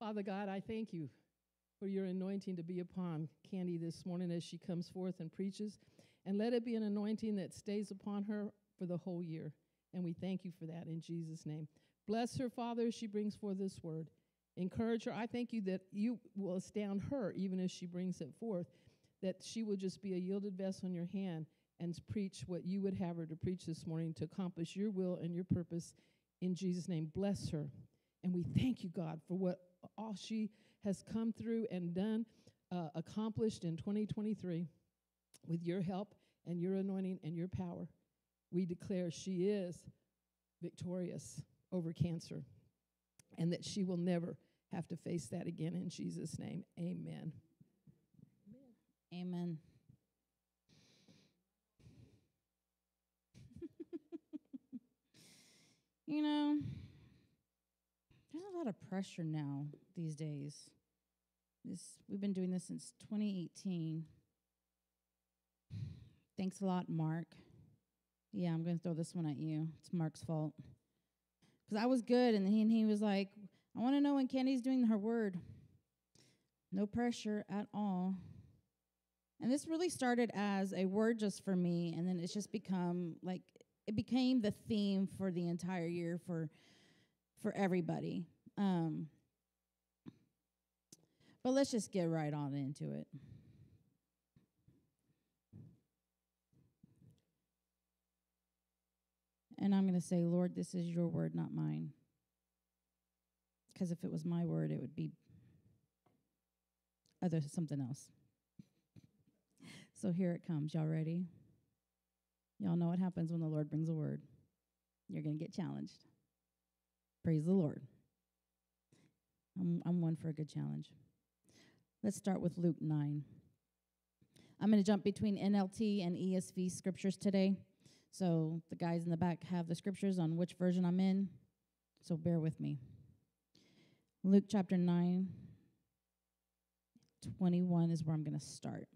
Father God, I thank you for your anointing to be upon Candy this morning as she comes forth and preaches. And let it be an anointing that stays upon her for the whole year. And we thank you for that in Jesus' name. Bless her, Father, as she brings forth this word. Encourage her. I thank you that you will astound her even as she brings it forth, that she will just be a yielded vessel in your hand and preach what you would have her to preach this morning to accomplish your will and your purpose. In Jesus' name, bless her. And we thank you, God, for what all she has come through and done, accomplished in 2023 with your help and your anointing and your power. We declare she is victorious over cancer and that she will never have to face that again. In Jesus' name, amen. Amen. You know, there's a lot of pressure now these days. We've been doing this since 2018. Thanks a lot, Mark. Yeah, I'm going to throw this one at you. It's Mark's fault. Because I was good, and he was like, I want to know when Candy's doing her word. No pressure at all. And this really started as a word just for me, and then it's just become, like, it became the theme for the entire year for everybody. But let's just get right on into it. And I'm going to say, Lord, this is your word, not mine. Because if it was my word, it would be something else. So here it comes. Y'all ready? Y'all know what happens when the Lord brings a word. You're going to get challenged. Praise the Lord. I'm one for a good challenge. Let's start with Luke 9. I'm going to jump between NLT and ESV scriptures today. So the guys in the back have the scriptures on which version I'm in. So bear with me. Luke chapter 9, 21 is where I'm going to start.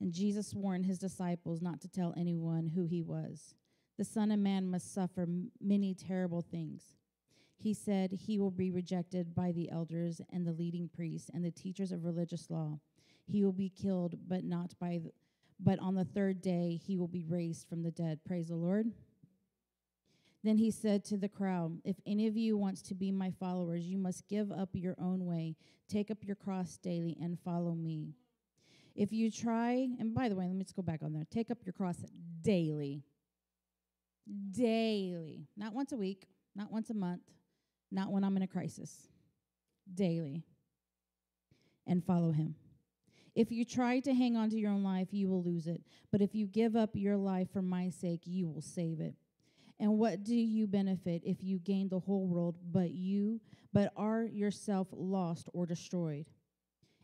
And Jesus warned his disciples not to tell anyone who he was. The Son of Man must suffer many terrible things. He said he will be rejected by the elders and the leading priests and the teachers of religious law. He will be killed, but on the third day he will be raised from the dead. Praise the Lord. Then he said to the crowd, if any of you wants to be my followers, you must give up your own way, take up your cross daily, and follow me. If you try, and by the way, let me just go back on there. Take up your cross daily. Daily. Not once a week, not once a month, not when I'm in a crisis. Daily. And follow him. If you try to hang on to your own life, you will lose it. But if you give up your life for my sake, you will save it. And what do you benefit if you gain the whole world, but are yourself lost or destroyed?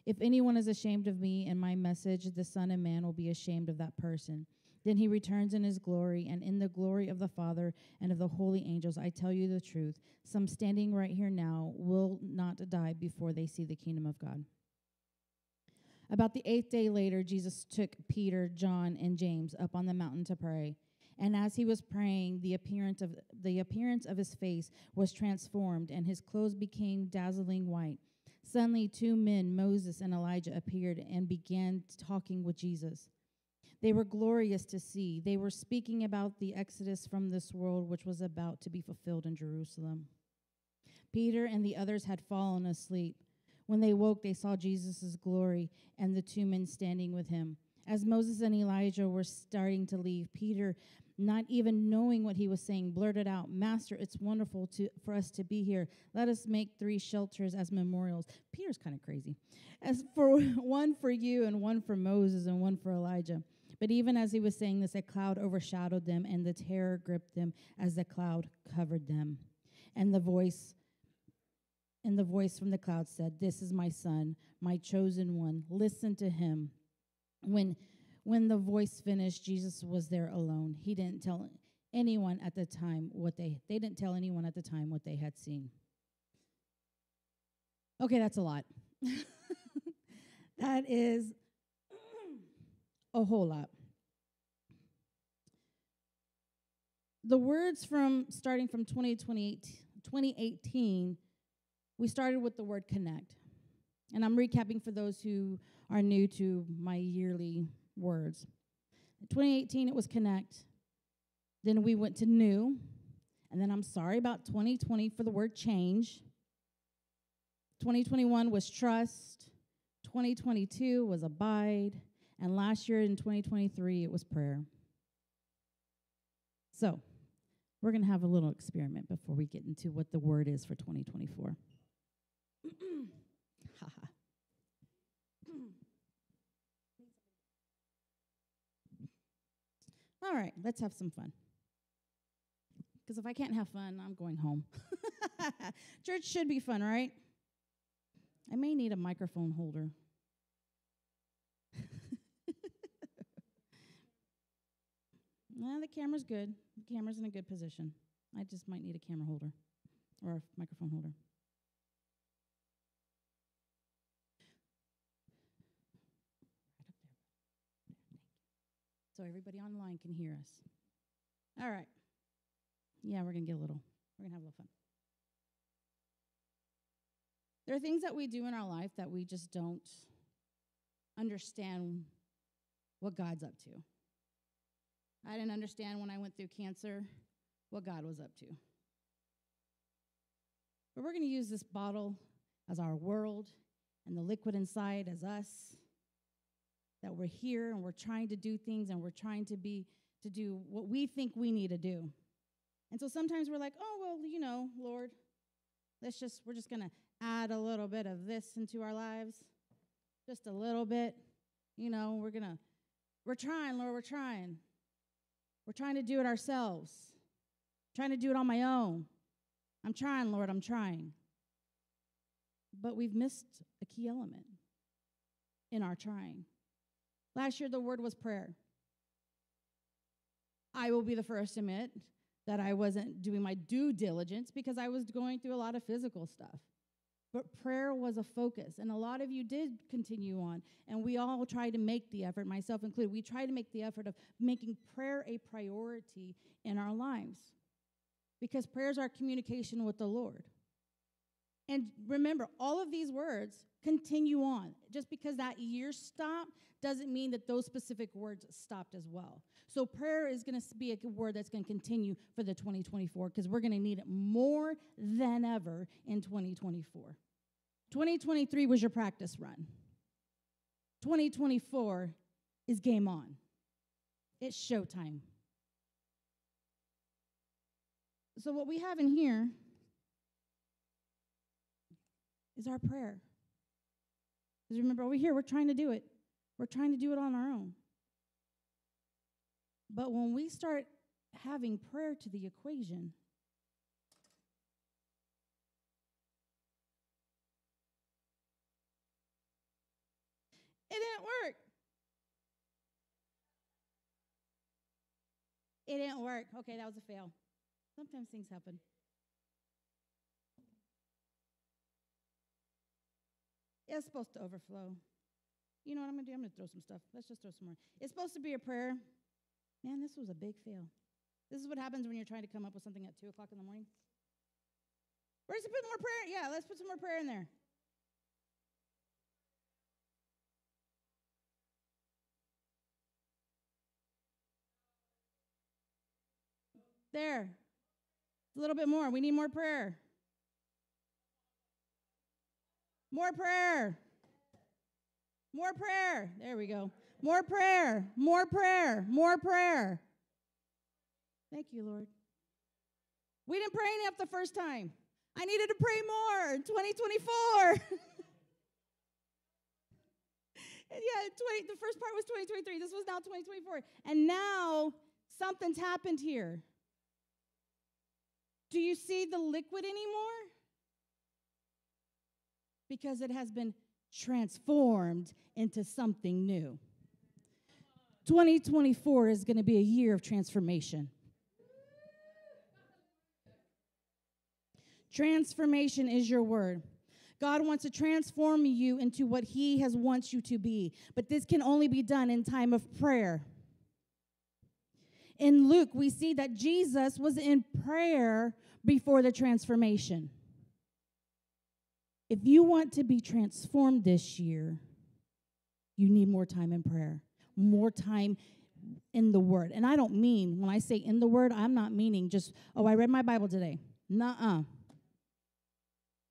If anyone is ashamed of me and my message, the Son of Man will be ashamed of that person. Then he returns in his glory and in the glory of the Father and of the holy angels. I tell you the truth, some standing right here now will not die before they see the kingdom of God. About the eighth day later, Jesus took Peter, John, and James up on the mountain to pray. And as he was praying, the appearance of his face was transformed, and his clothes became dazzling white. Suddenly, two men, Moses and Elijah, appeared and began talking with Jesus. They were glorious to see. They were speaking about the exodus from this world, which was about to be fulfilled in Jerusalem. Peter and the others had fallen asleep. When they woke, they saw Jesus' glory and the two men standing with him. As Moses and Elijah were starting to leave, Peter, not even knowing what he was saying, blurted out, Master, it's wonderful for us to be here. Let us make three shelters as memorials. Peter's kind of crazy. As for one for you and one for Moses and one for Elijah. But even as he was saying this, a cloud overshadowed them, and the terror gripped them as the cloud covered them. And the voice from the cloud said, This is my son, my chosen one. Listen to him. When the voice finished, Jesus was there alone. He didn't tell anyone at the time what they didn't tell anyone at the time what they had seen. Okay, that's a lot. That is a whole lot. The words from starting from 2018 we started with the word connect. And I'm recapping for those who are new to my yearly words. In 2018, it was connect. Then we went to new. And then I'm sorry about 2020 for the word change. 2021 was trust. 2022 was abide. And last year in 2023, it was prayer. So we're going to have a little experiment before we get into what the word is for 2024. All right, let's have some fun. Because if I can't have fun, I'm going home. Church should be fun, right? I may need a microphone holder. Nah, the camera's good. The camera's in a good position. I just might need a camera holder or a microphone holder. So everybody online can hear us. All right. Yeah, we're going to have a little fun. There are things that we do in our life that we just don't understand what God's up to. I didn't understand when I went through cancer what God was up to. But we're going to use this bottle as our world and the liquid inside as us. That we're here and we're trying to do things and we're trying to do what we think we need to do. And so sometimes we're like, oh, well, you know, Lord, we're just going to add a little bit of this into our lives. Just a little bit. You know, we're trying, Lord, we're trying. We're trying to do it ourselves. I'm trying to do it on my own. I'm trying, Lord, I'm trying. But we've missed a key element in our trying. Last year, the word was prayer. I will be the first to admit that I wasn't doing my due diligence because I was going through a lot of physical stuff. But prayer was a focus, and a lot of you did continue on, and we all tried to make the effort, myself included. We tried to make the effort of making prayer a priority in our lives because prayer is our communication with the Lord. And remember, all of these words continue on. Just because that year stopped doesn't mean that those specific words stopped as well. So prayer is going to be a word that's going to continue for the 2024 because we're going to need it more than ever in 2024. 2023 was your practice run. 2024 is game on. It's showtime. So what we have in here is our prayer. Because remember, over here, we're trying to do it. We're trying to do it on our own. But when we start having prayer to the equation, it didn't work. It didn't work. Okay, that was a fail. Sometimes things happen. It's supposed to overflow. You know what I'm going to do? I'm going to throw some stuff. Let's just throw some more. It's supposed to be a prayer. Man, this was a big fail. This is what happens when you're trying to come up with something at 2 o'clock in the morning. Where's to put more prayer? Yeah, let's put some more prayer in there. There. A little bit more. We need more prayer. More prayer. More prayer. There we go. More prayer. More prayer. More prayer. Thank you, Lord. We didn't pray enough the first time. I needed to pray more in 2024. And yeah, the first part was 2023. This was now 2024. And now something's happened here. Do you see the liquid anymore? Because it has been transformed into something new. 2024 is going to be a year of transformation. Transformation is your word. God wants to transform you into what He has wants you to be. But this can only be done in time of prayer. In Luke, we see that Jesus was in prayer before the transformation. If you want to be transformed this year, you need more time in prayer, more time in the Word. And I don't mean, when I say in the Word, I'm not meaning just, oh, I read my Bible today. Nuh-uh.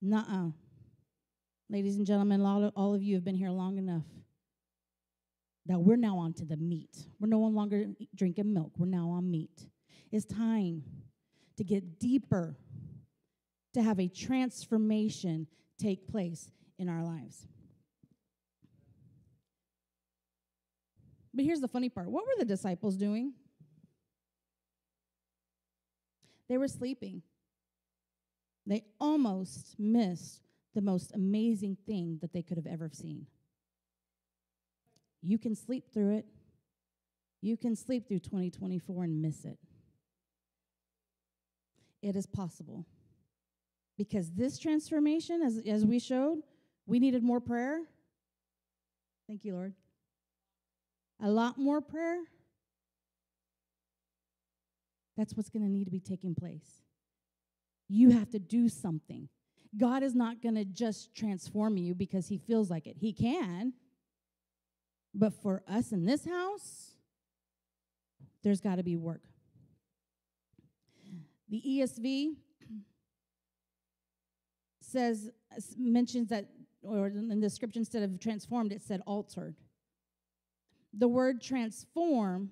Nuh-uh. Ladies and gentlemen, all of you have been here long enough that we're now on to the meat. We're no longer drinking milk. We're now on meat. It's time to get deeper, to have a transformation take place in our lives. But here's the funny part. What were the disciples doing? They were sleeping. They almost missed the most amazing thing that they could have ever seen. You can sleep through it. You can sleep through 2024 and miss it. It is possible. Because this transformation, as we showed, we needed more prayer. Thank you, Lord. A lot more prayer. That's what's going to need to be taking place. You have to do something. God is not going to just transform you because he feels like it. He can. But for us in this house, there's got to be work. The ESV mentions that, or in the scripture, instead of transformed, it said altered. The word transform,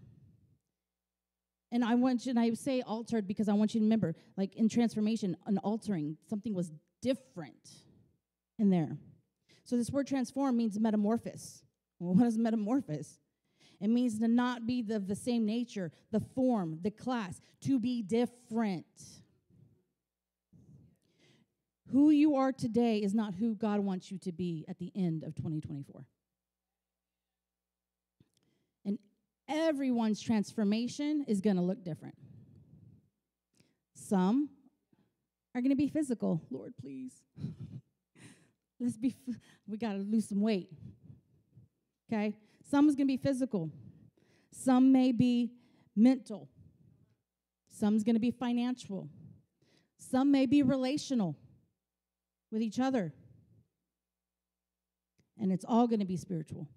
and I say altered because I want you to remember, like in transformation, an altering, something was different in there. So this word transform means metamorphosis. Well, what is metamorphosis? It means to not be of the same nature, the form, the class, to be different. Who you are today is not who God wants you to be at the end of 2024. And everyone's transformation is going to look different. Some are going to be physical. Lord, please. We got to lose some weight. Okay? Some is going to be physical. Some may be mental. Some's going to be financial. Some may be relational with each other. And it's all going to be spiritual.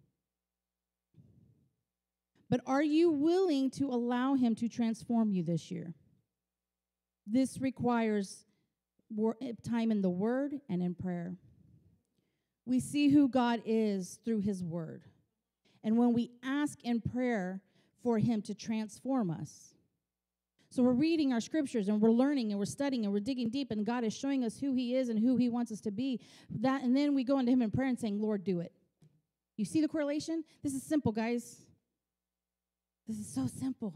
But are you willing to allow him to transform you this year? This requires time in the Word and in prayer. We see who God is through his Word. And when we ask in prayer for him to transform us. So we're reading our scriptures and we're learning and we're studying and we're digging deep, and God is showing us who he is and who he wants us to be. And then we go into him in prayer and saying, Lord, do it. You see the correlation? This is simple, guys. This is so simple.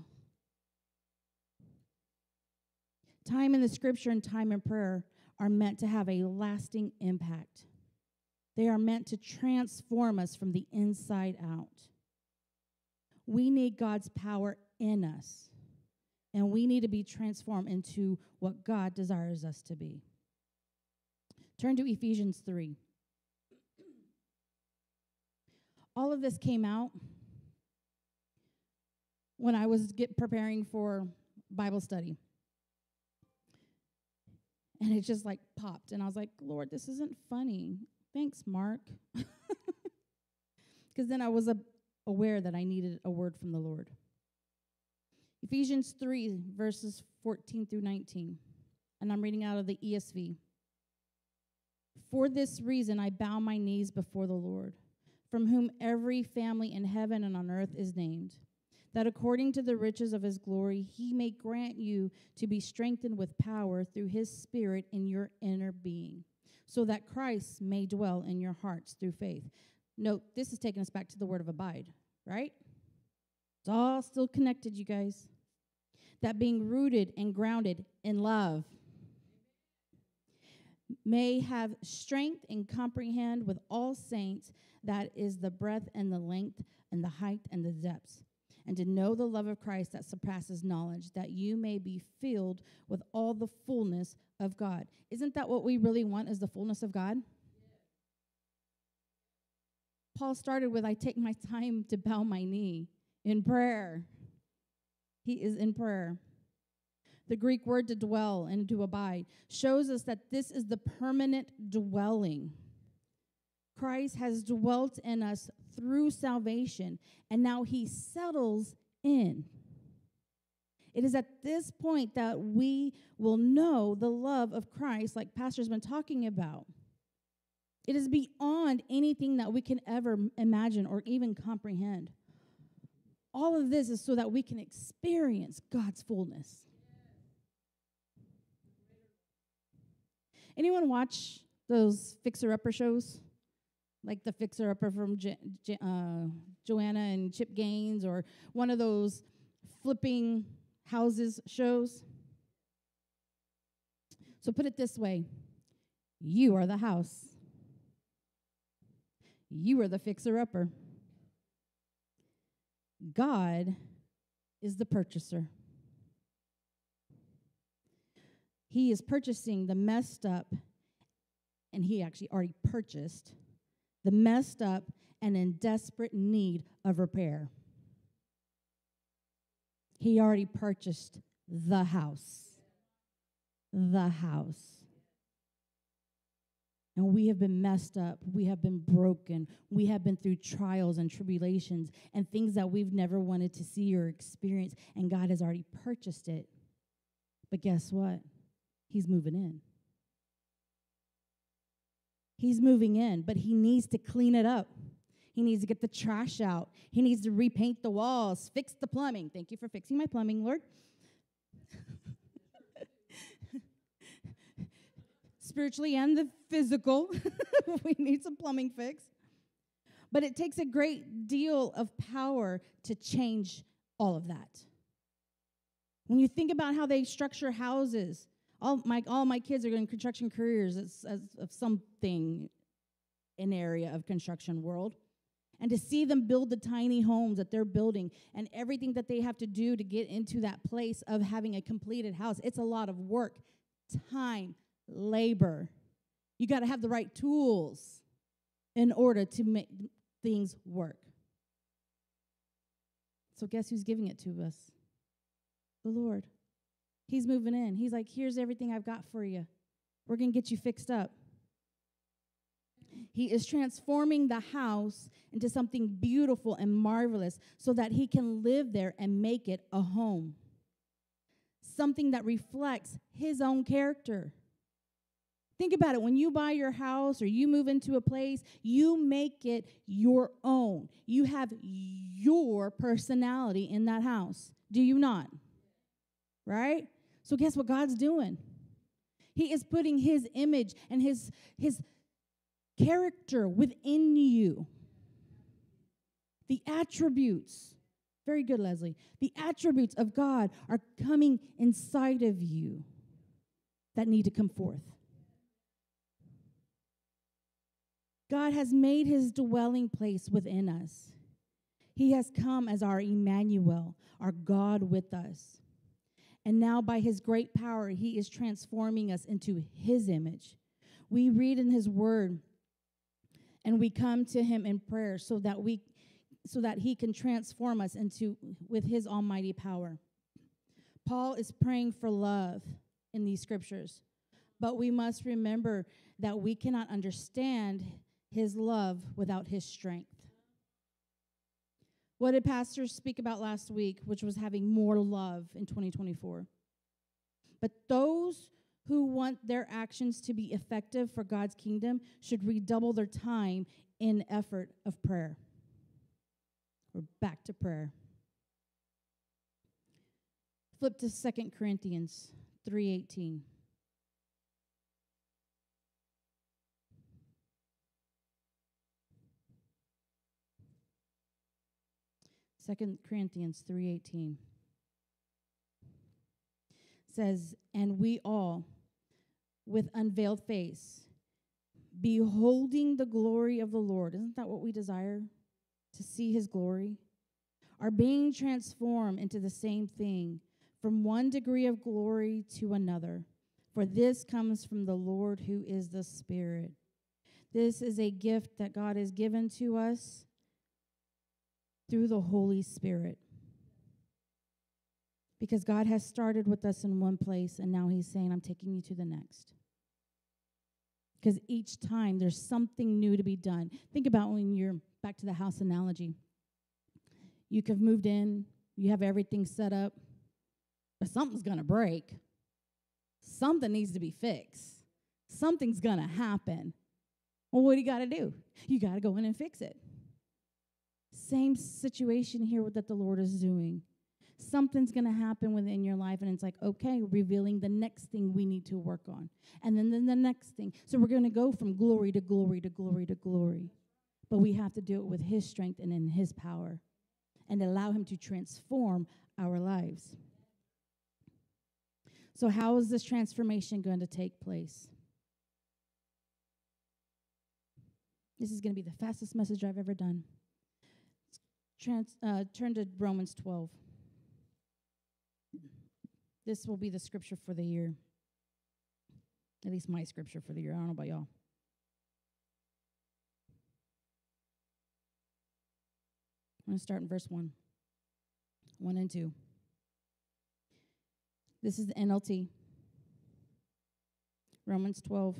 Time in the scripture and time in prayer are meant to have a lasting impact. They are meant to transform us from the inside out. We need God's power in us. And we need to be transformed into what God desires us to be. Turn to Ephesians 3. All of this came out when I was preparing for Bible study. And it just like popped. And I was like, Lord, this isn't funny. Thanks, Mark. Because then I was aware that I needed a word from the Lord. Ephesians 3, verses 14 through 19, and I'm reading out of the ESV. For this reason I bow my knees before the Lord, from whom every family in heaven and on earth is named, that according to the riches of his glory he may grant you to be strengthened with power through his Spirit in your inner being, so that Christ may dwell in your hearts through faith. Note, this is taking us back to the word of abide, right? It's all still connected, you guys. That being rooted and grounded in love may have strength and comprehend with all saints, that is the breadth and the length and the height and the depths, and to know the love of Christ that surpasses knowledge, that you may be filled with all the fullness of God. Isn't that what we really want, is the fullness of God? Paul started with, I take my time to bow my knee. In prayer. He is in prayer. the Greek word to dwell and to abide, shows us that this is the permanent dwelling. Christ has dwelt in us through salvation, and now he settles in. It is at this point that we will know the love of Christ, like Pastor's been talking about. It is beyond anything that we can ever imagine or even comprehend. All of this is so that we can experience God's fullness. Anyone watch those fixer-upper shows? Like the fixer-upper from Joanna and Chip Gaines, or one of those flipping houses shows? So put it this way. You are the house. You are the fixer-upper. God is the purchaser. He is purchasing the messed up, and he actually already purchased the messed up and in desperate need of repair. He already purchased the house. The house. And we have been messed up. We have been broken. We have been through trials and tribulations and things that we've never wanted to see or experience, and God has already purchased it. But guess what? He's moving in. He's moving in, but he needs to clean it up. He needs to get the trash out. He needs to repaint the walls, fix the plumbing. Thank you for fixing my plumbing, Lord. Spiritually and the physical, we need some plumbing fix. But it takes a great deal of power to change all of that. When you think about how they structure houses, all my kids are in construction careers of something in area of construction world. And to see them build the tiny homes that they're building and everything that they have to do to get into that place of having a completed house, it's a lot of work, time, labor. You got to have the right tools in order to make things work. So guess who's giving it to us? The Lord. He's moving in. He's like, here's everything I've got for you. We're going to get you fixed up. He is transforming the house into something beautiful and marvelous so that he can live there and make it a home. Something that reflects his own character. Think about it. When you buy your house or you move into a place, you make it your own. You have your personality in that house. Do you not? Right? So guess what God's doing? He is putting his image and his character within you. The attributes. Very good, Leslie. The attributes of God are coming inside of you that need to come forth. God has made his dwelling place within us. He has come as our Emmanuel, our God with us. And now by his great power, he is transforming us into his image. We read in his word and we come to him in prayer so that he can transform us with his almighty power. Paul is praying for love in these scriptures, but we must remember that we cannot understand his love without his strength. What did Pastor speak about last week, which was having more love in 2024? But those who want their actions to be effective for God's kingdom should redouble their time in effort of prayer. We're back to prayer. Flip to 2 Corinthians 3:18. Says, and we all, with unveiled face, beholding the glory of the Lord. Isn't that what we desire? To see his glory? Are being transformed into the same thing, from one degree of glory to another. For this comes from the Lord who is the Spirit. This is a gift that God has given to us through the Holy Spirit. because God has started with us in one place, and now he's saying, I'm taking you to the next. Because each time there's something new to be done. Think about when you're back to the house analogy. You have moved in, you have everything set up, but something's going to break. Something needs to be fixed. Something's going to happen. Well, what do you got to do? You got to go in and fix it. Same situation here that the Lord is doing. Something's going to happen within your life, and it's like, okay, revealing the next thing we need to work on. And then the next thing. So we're going to go from glory to glory to glory to glory. But we have to do it with his strength and in his power and allow him to transform our lives. So how is this transformation going to take place? This is going to be the fastest message I've ever done. Turn to Romans 12. This will be the scripture for the year. At least my scripture for the year. I don't know about y'all. I'm going to start in verse 1. 1 and 2. This is the NLT. Romans 12.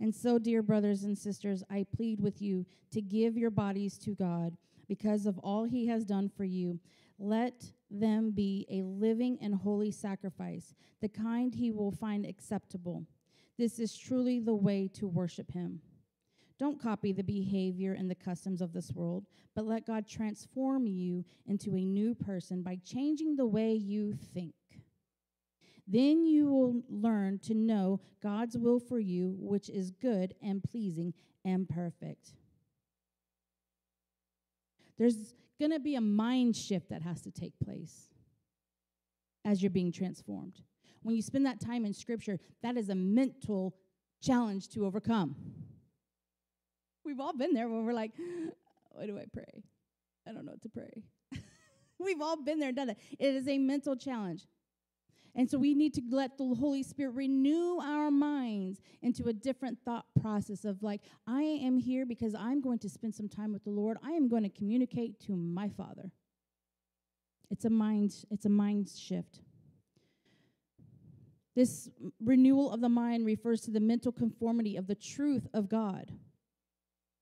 And so, dear brothers and sisters, I plead with you to give your bodies to God because of all he has done for you. Let them be a living and holy sacrifice, the kind he will find acceptable. This is truly the way to worship him. Don't copy the behavior and the customs of this world, but let God transform you into a new person by changing the way you think. Then you will learn to know God's will for you, which is good and pleasing and perfect. There's going to be a mind shift that has to take place as you're being transformed. When you spend that time in Scripture, that is a mental challenge to overcome. We've all been there when we're like, what do I pray? I don't know what to pray. We've all been there and done that. It is a mental challenge. And so we need to let the Holy Spirit renew our minds into a different thought process of like, I am here because I'm going to spend some time with the Lord. I am going to communicate to my Father. It's a mind shift. This renewal of the mind refers to the mental conformity of the truth of God.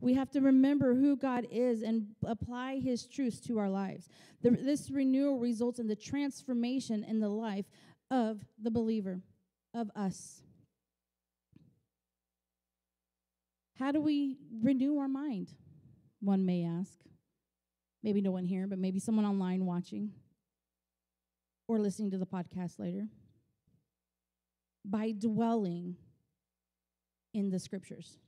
We have to remember who God is and apply his truths to our lives. This renewal results in the transformation in the life of the believer, of us. How do we renew our mind? One may ask. Maybe no one here, but maybe someone online watching or listening to the podcast later. By dwelling in the scriptures.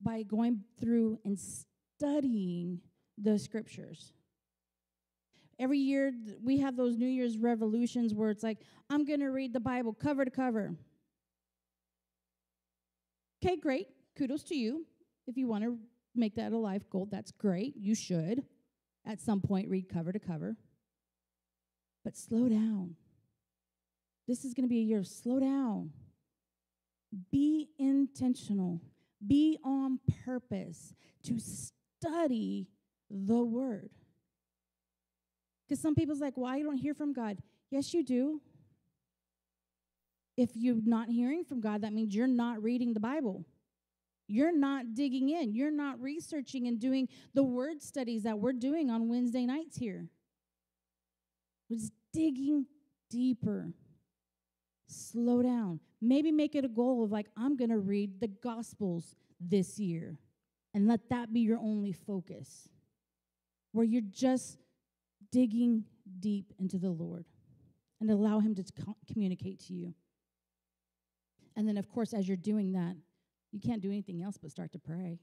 By going through and studying the scriptures. Every year, we have those New Year's revolutions where it's like, I'm going to read the Bible cover to cover. Okay, great. Kudos to you. If you want to make that a life goal, that's great. You should, at some point, read cover to cover. But slow down. This is going to be a year of slow down. Be intentional. Be on purpose to study the Word. Because some people's like, well, I don't hear from God. Yes, you do. If you're not hearing from God, that means you're not reading the Bible. You're not digging in. You're not researching and doing the word studies that we're doing on Wednesday nights here. We're just digging deeper. Slow down. Maybe make it a goal of like, I'm going to read the Gospels this year. And let that be your only focus. Where you're just digging deep into the Lord and allow him to communicate to you. And then, of course, as you're doing that, you can't do anything else but start to pray.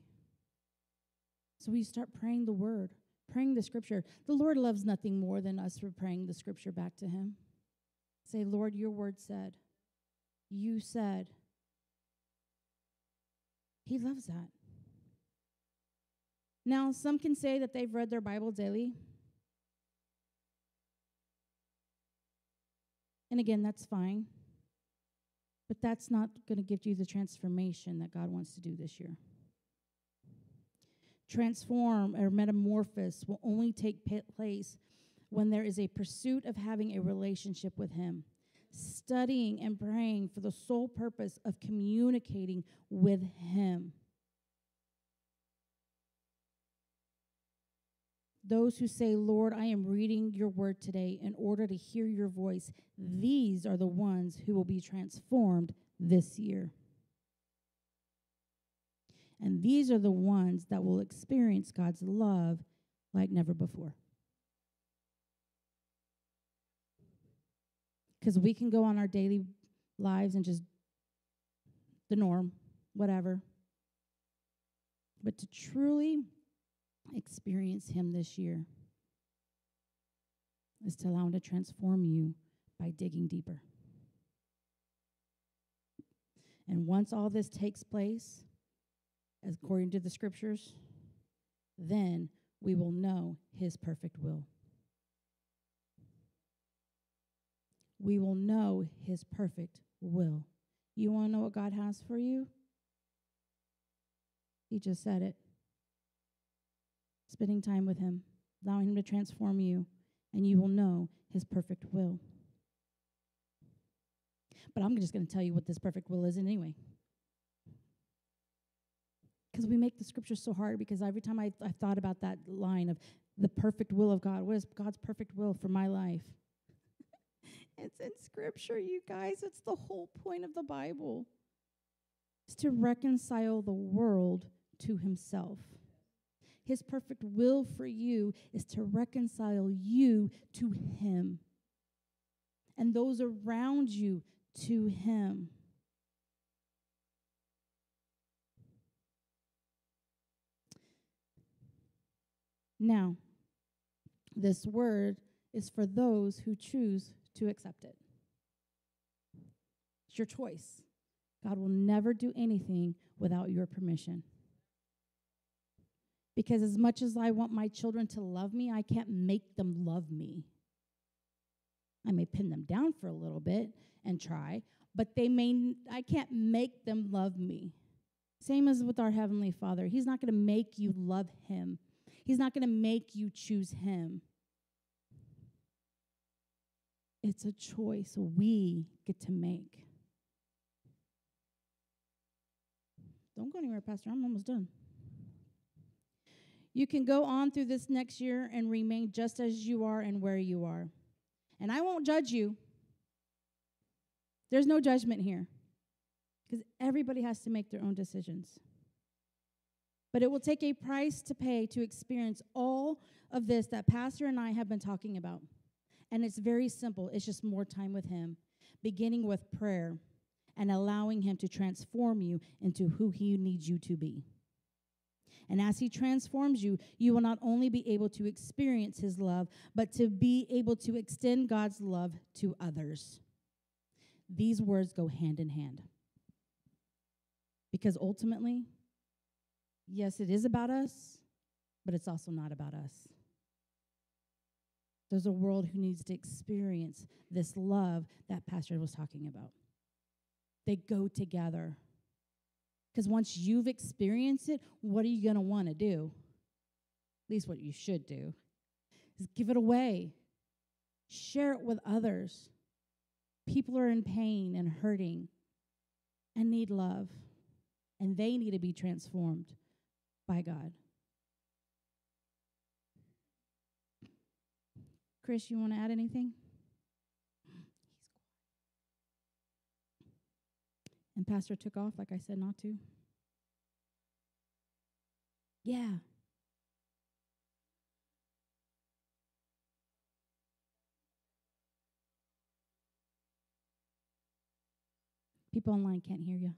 So we start praying the word, praying the scripture. The Lord loves nothing more than us for praying the scripture back to him. Say, Lord, your word said, you said. He loves that. Now, some can say that they've read their Bible daily. And again, that's fine. But that's not going to give you the transformation that God wants to do this year. Transform or metamorphosis will only take place when there is a pursuit of having a relationship with him, studying and praying for the sole purpose of communicating with him. Those who say, Lord, I am reading your word today in order to hear your voice, these are the ones who will be transformed this year. And these are the ones that will experience God's love like never before. Because we can go on our daily lives and just the norm, whatever. But to truly experience him this year is to allow him to transform you by digging deeper. And once all this takes place, as according to the scriptures, then we will know his perfect will. We will know his perfect will. You want to know what God has for you? He just said it. Spending time with him, allowing him to transform you, and you will know his perfect will. But I'm just going to tell you what this perfect will is anyway. Because we make the scriptures so hard, because every time I thought about that line of the perfect will of God, what is God's perfect will for my life? It's in scripture, you guys. It's the whole point of the Bible. It's to reconcile the world to himself. His perfect will for you is to reconcile you to him and those around you to him. Now, this word is for those who choose to accept it. It's your choice. God will never do anything without your permission. Because as much as I want my children to love me, I can't make them love me. I may pin them down for a little bit and try, but I can't make them love me. Same as with our Heavenly Father. He's not going to make you love him. He's not going to make you choose him. It's a choice we get to make. Don't go anywhere, Pastor. I'm almost done. You can go on through this next year and remain just as you are and where you are. And I won't judge you. There's no judgment here because everybody has to make their own decisions. But it will take a price to pay to experience all of this that Pastor and I have been talking about. And it's very simple. It's just more time with him, beginning with prayer and allowing him to transform you into who he needs you to be. And as he transforms you, you will not only be able to experience his love, but to be able to extend God's love to others. These words go hand in hand. Because ultimately, yes, it is about us, but it's also not about us. There's a world who needs to experience this love that Pastor was talking about. They go together. Because once you've experienced it, what are you going to want to do? At least what you should do is give it away. Share it with others. People are in pain and hurting and need love, and they need to be transformed by God. Chris, you want to add anything? And Pastor took off like I said not to. Yeah. People online can't hear you.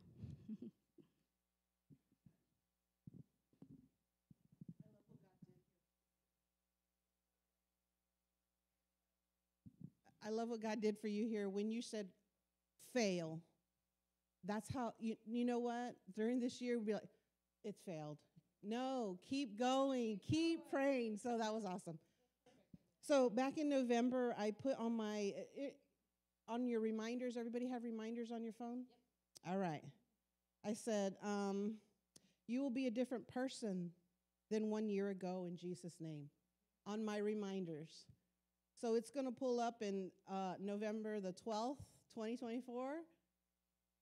I love what God did for you here when you said fail. That's how, you know what? During this year, we'll be like, it failed. No, keep going. Keep praying. So that was awesome. So back in November, I put on on your reminders. Everybody have reminders on your phone? Yep. All right. I said, you will be a different person than 1 year ago in Jesus' name on my reminders. So it's going to pull up in November the 12th, 2024,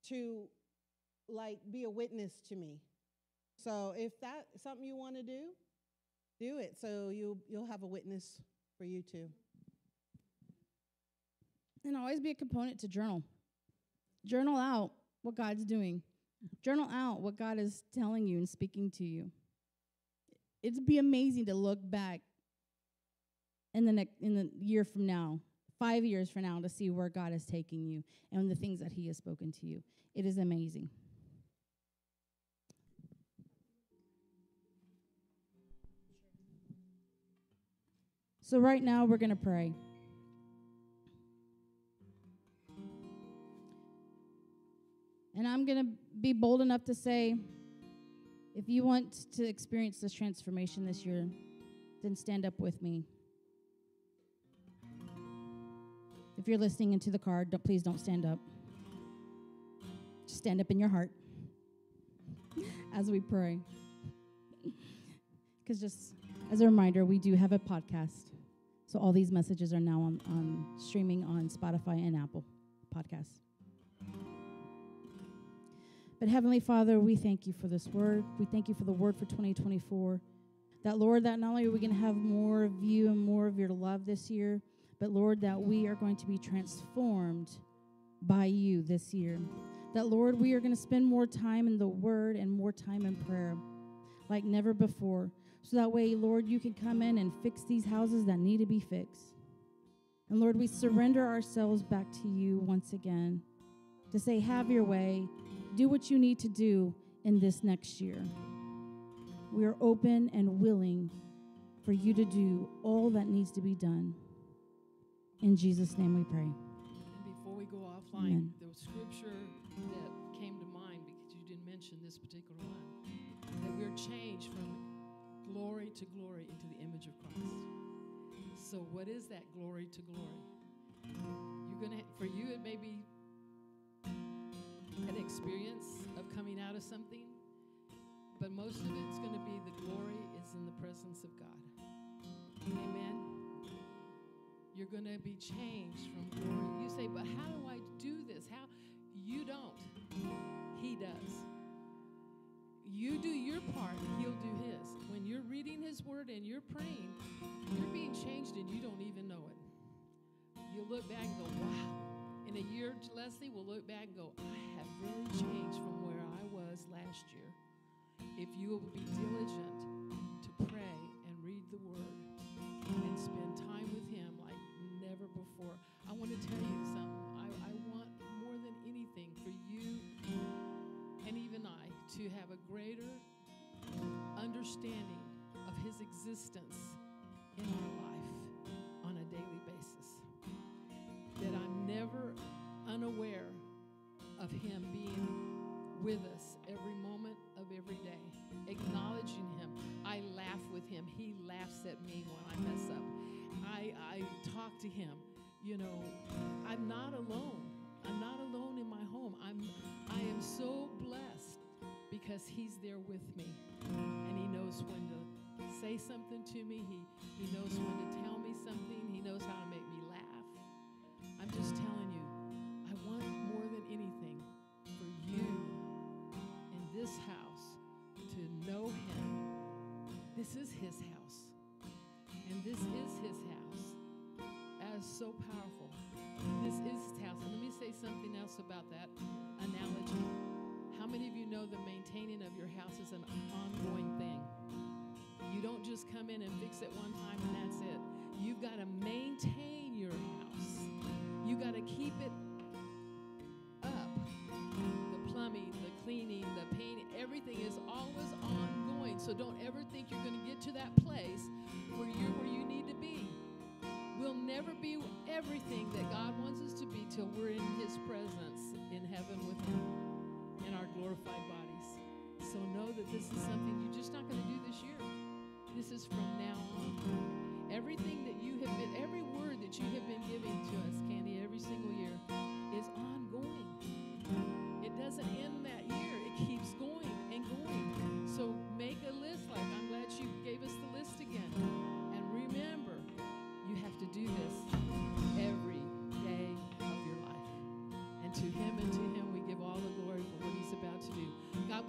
to like be a witness to me. So if that's something you want to do, do it. So you'll have a witness for you too. And always be a component to journal. Journal out what God's doing. Journal out what God is telling you and speaking to you. It'd be amazing to look back in the year from now, 5 years from now, to see where God is taking you and the things that he has spoken to you. It is amazing. So right now we're going to pray. And I'm going to be bold enough to say, if you want to experience this transformation this year, then stand up with me. If you're listening into the car, please don't stand up. Just stand up in your heart as we pray. Because just as a reminder, we do have a podcast. So all these messages are now on streaming on Spotify and Apple Podcasts. But Heavenly Father, we thank you for this word. We thank you for the word for 2024. That, Lord, that not only are we going to have more of you and more of your love this year, but, Lord, that we are going to be transformed by you this year. That, Lord, we are going to spend more time in the word and more time in prayer like never before. So that way, Lord, you can come in and fix these houses that need to be fixed. And, Lord, we surrender ourselves back to you once again to say, have your way. Do what you need to do in this next year. We are open and willing for you to do all that needs to be done. In Jesus' name we pray. And before we go offline, amen. The scripture that came to mind, because you didn't mention this particular one, that we're changed from glory to glory into the image of Christ. So what is that glory to glory? For you, it may be an experience of coming out of something, but most of it's going to be the glory is in the presence of God. Amen. You're going to be changed from glory. You say, but how do I do this? How? You don't. He does. You do your part, he'll do his. When you're reading his word and you're praying, you're being changed and you don't even know it. You look back and go, wow. In a year, Leslie will look back and go, I have really changed from where I was last year. If you will be diligent to pray and read the word and spend time with him like never before. I want to tell you something. I want more than anything for you and even I to have a greater understanding of his existence in our life on a daily basis. That I'm never unaware of him being with us every moment of every day, acknowledging him. I laugh with him. He laughs at me when I mess up. I talk to him. You know, I'm not alone. I'm not alone in my home. I am so blessed because he's there with me, and he knows when to say something to me. He knows when to tell me something. He knows how to make me laugh. I'm just telling you, I want more than anything for you in this house to know him. This is his house, and this is his house. That is so powerful. This is his house. And let me say something else about that analogy. How many of you know the maintaining of your house is an ongoing thing? You don't just come in and fix it one time and that's it. You've got to maintain your house. You got to keep it up. The plumbing, the cleaning, the painting, everything is always ongoing. So don't ever think you're going to get to that place where you're where you need to be. We'll never be everything that God wants us to be till we're in his presence in heaven with him in our glorified bodies. So know that this is something you're just not going to do this year. This is from now on. Everything that you have been, every word that you have been giving to us, Candy, every single year is ongoing. It doesn't end that year. It keeps going and going. So make a list. Like, I'm glad you gave us the list again. And remember, you have to do this.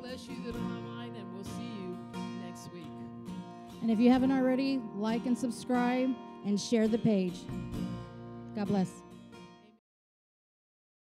God bless you that are online, and we'll see you next week. And if you haven't already, like and subscribe and share the page. God bless.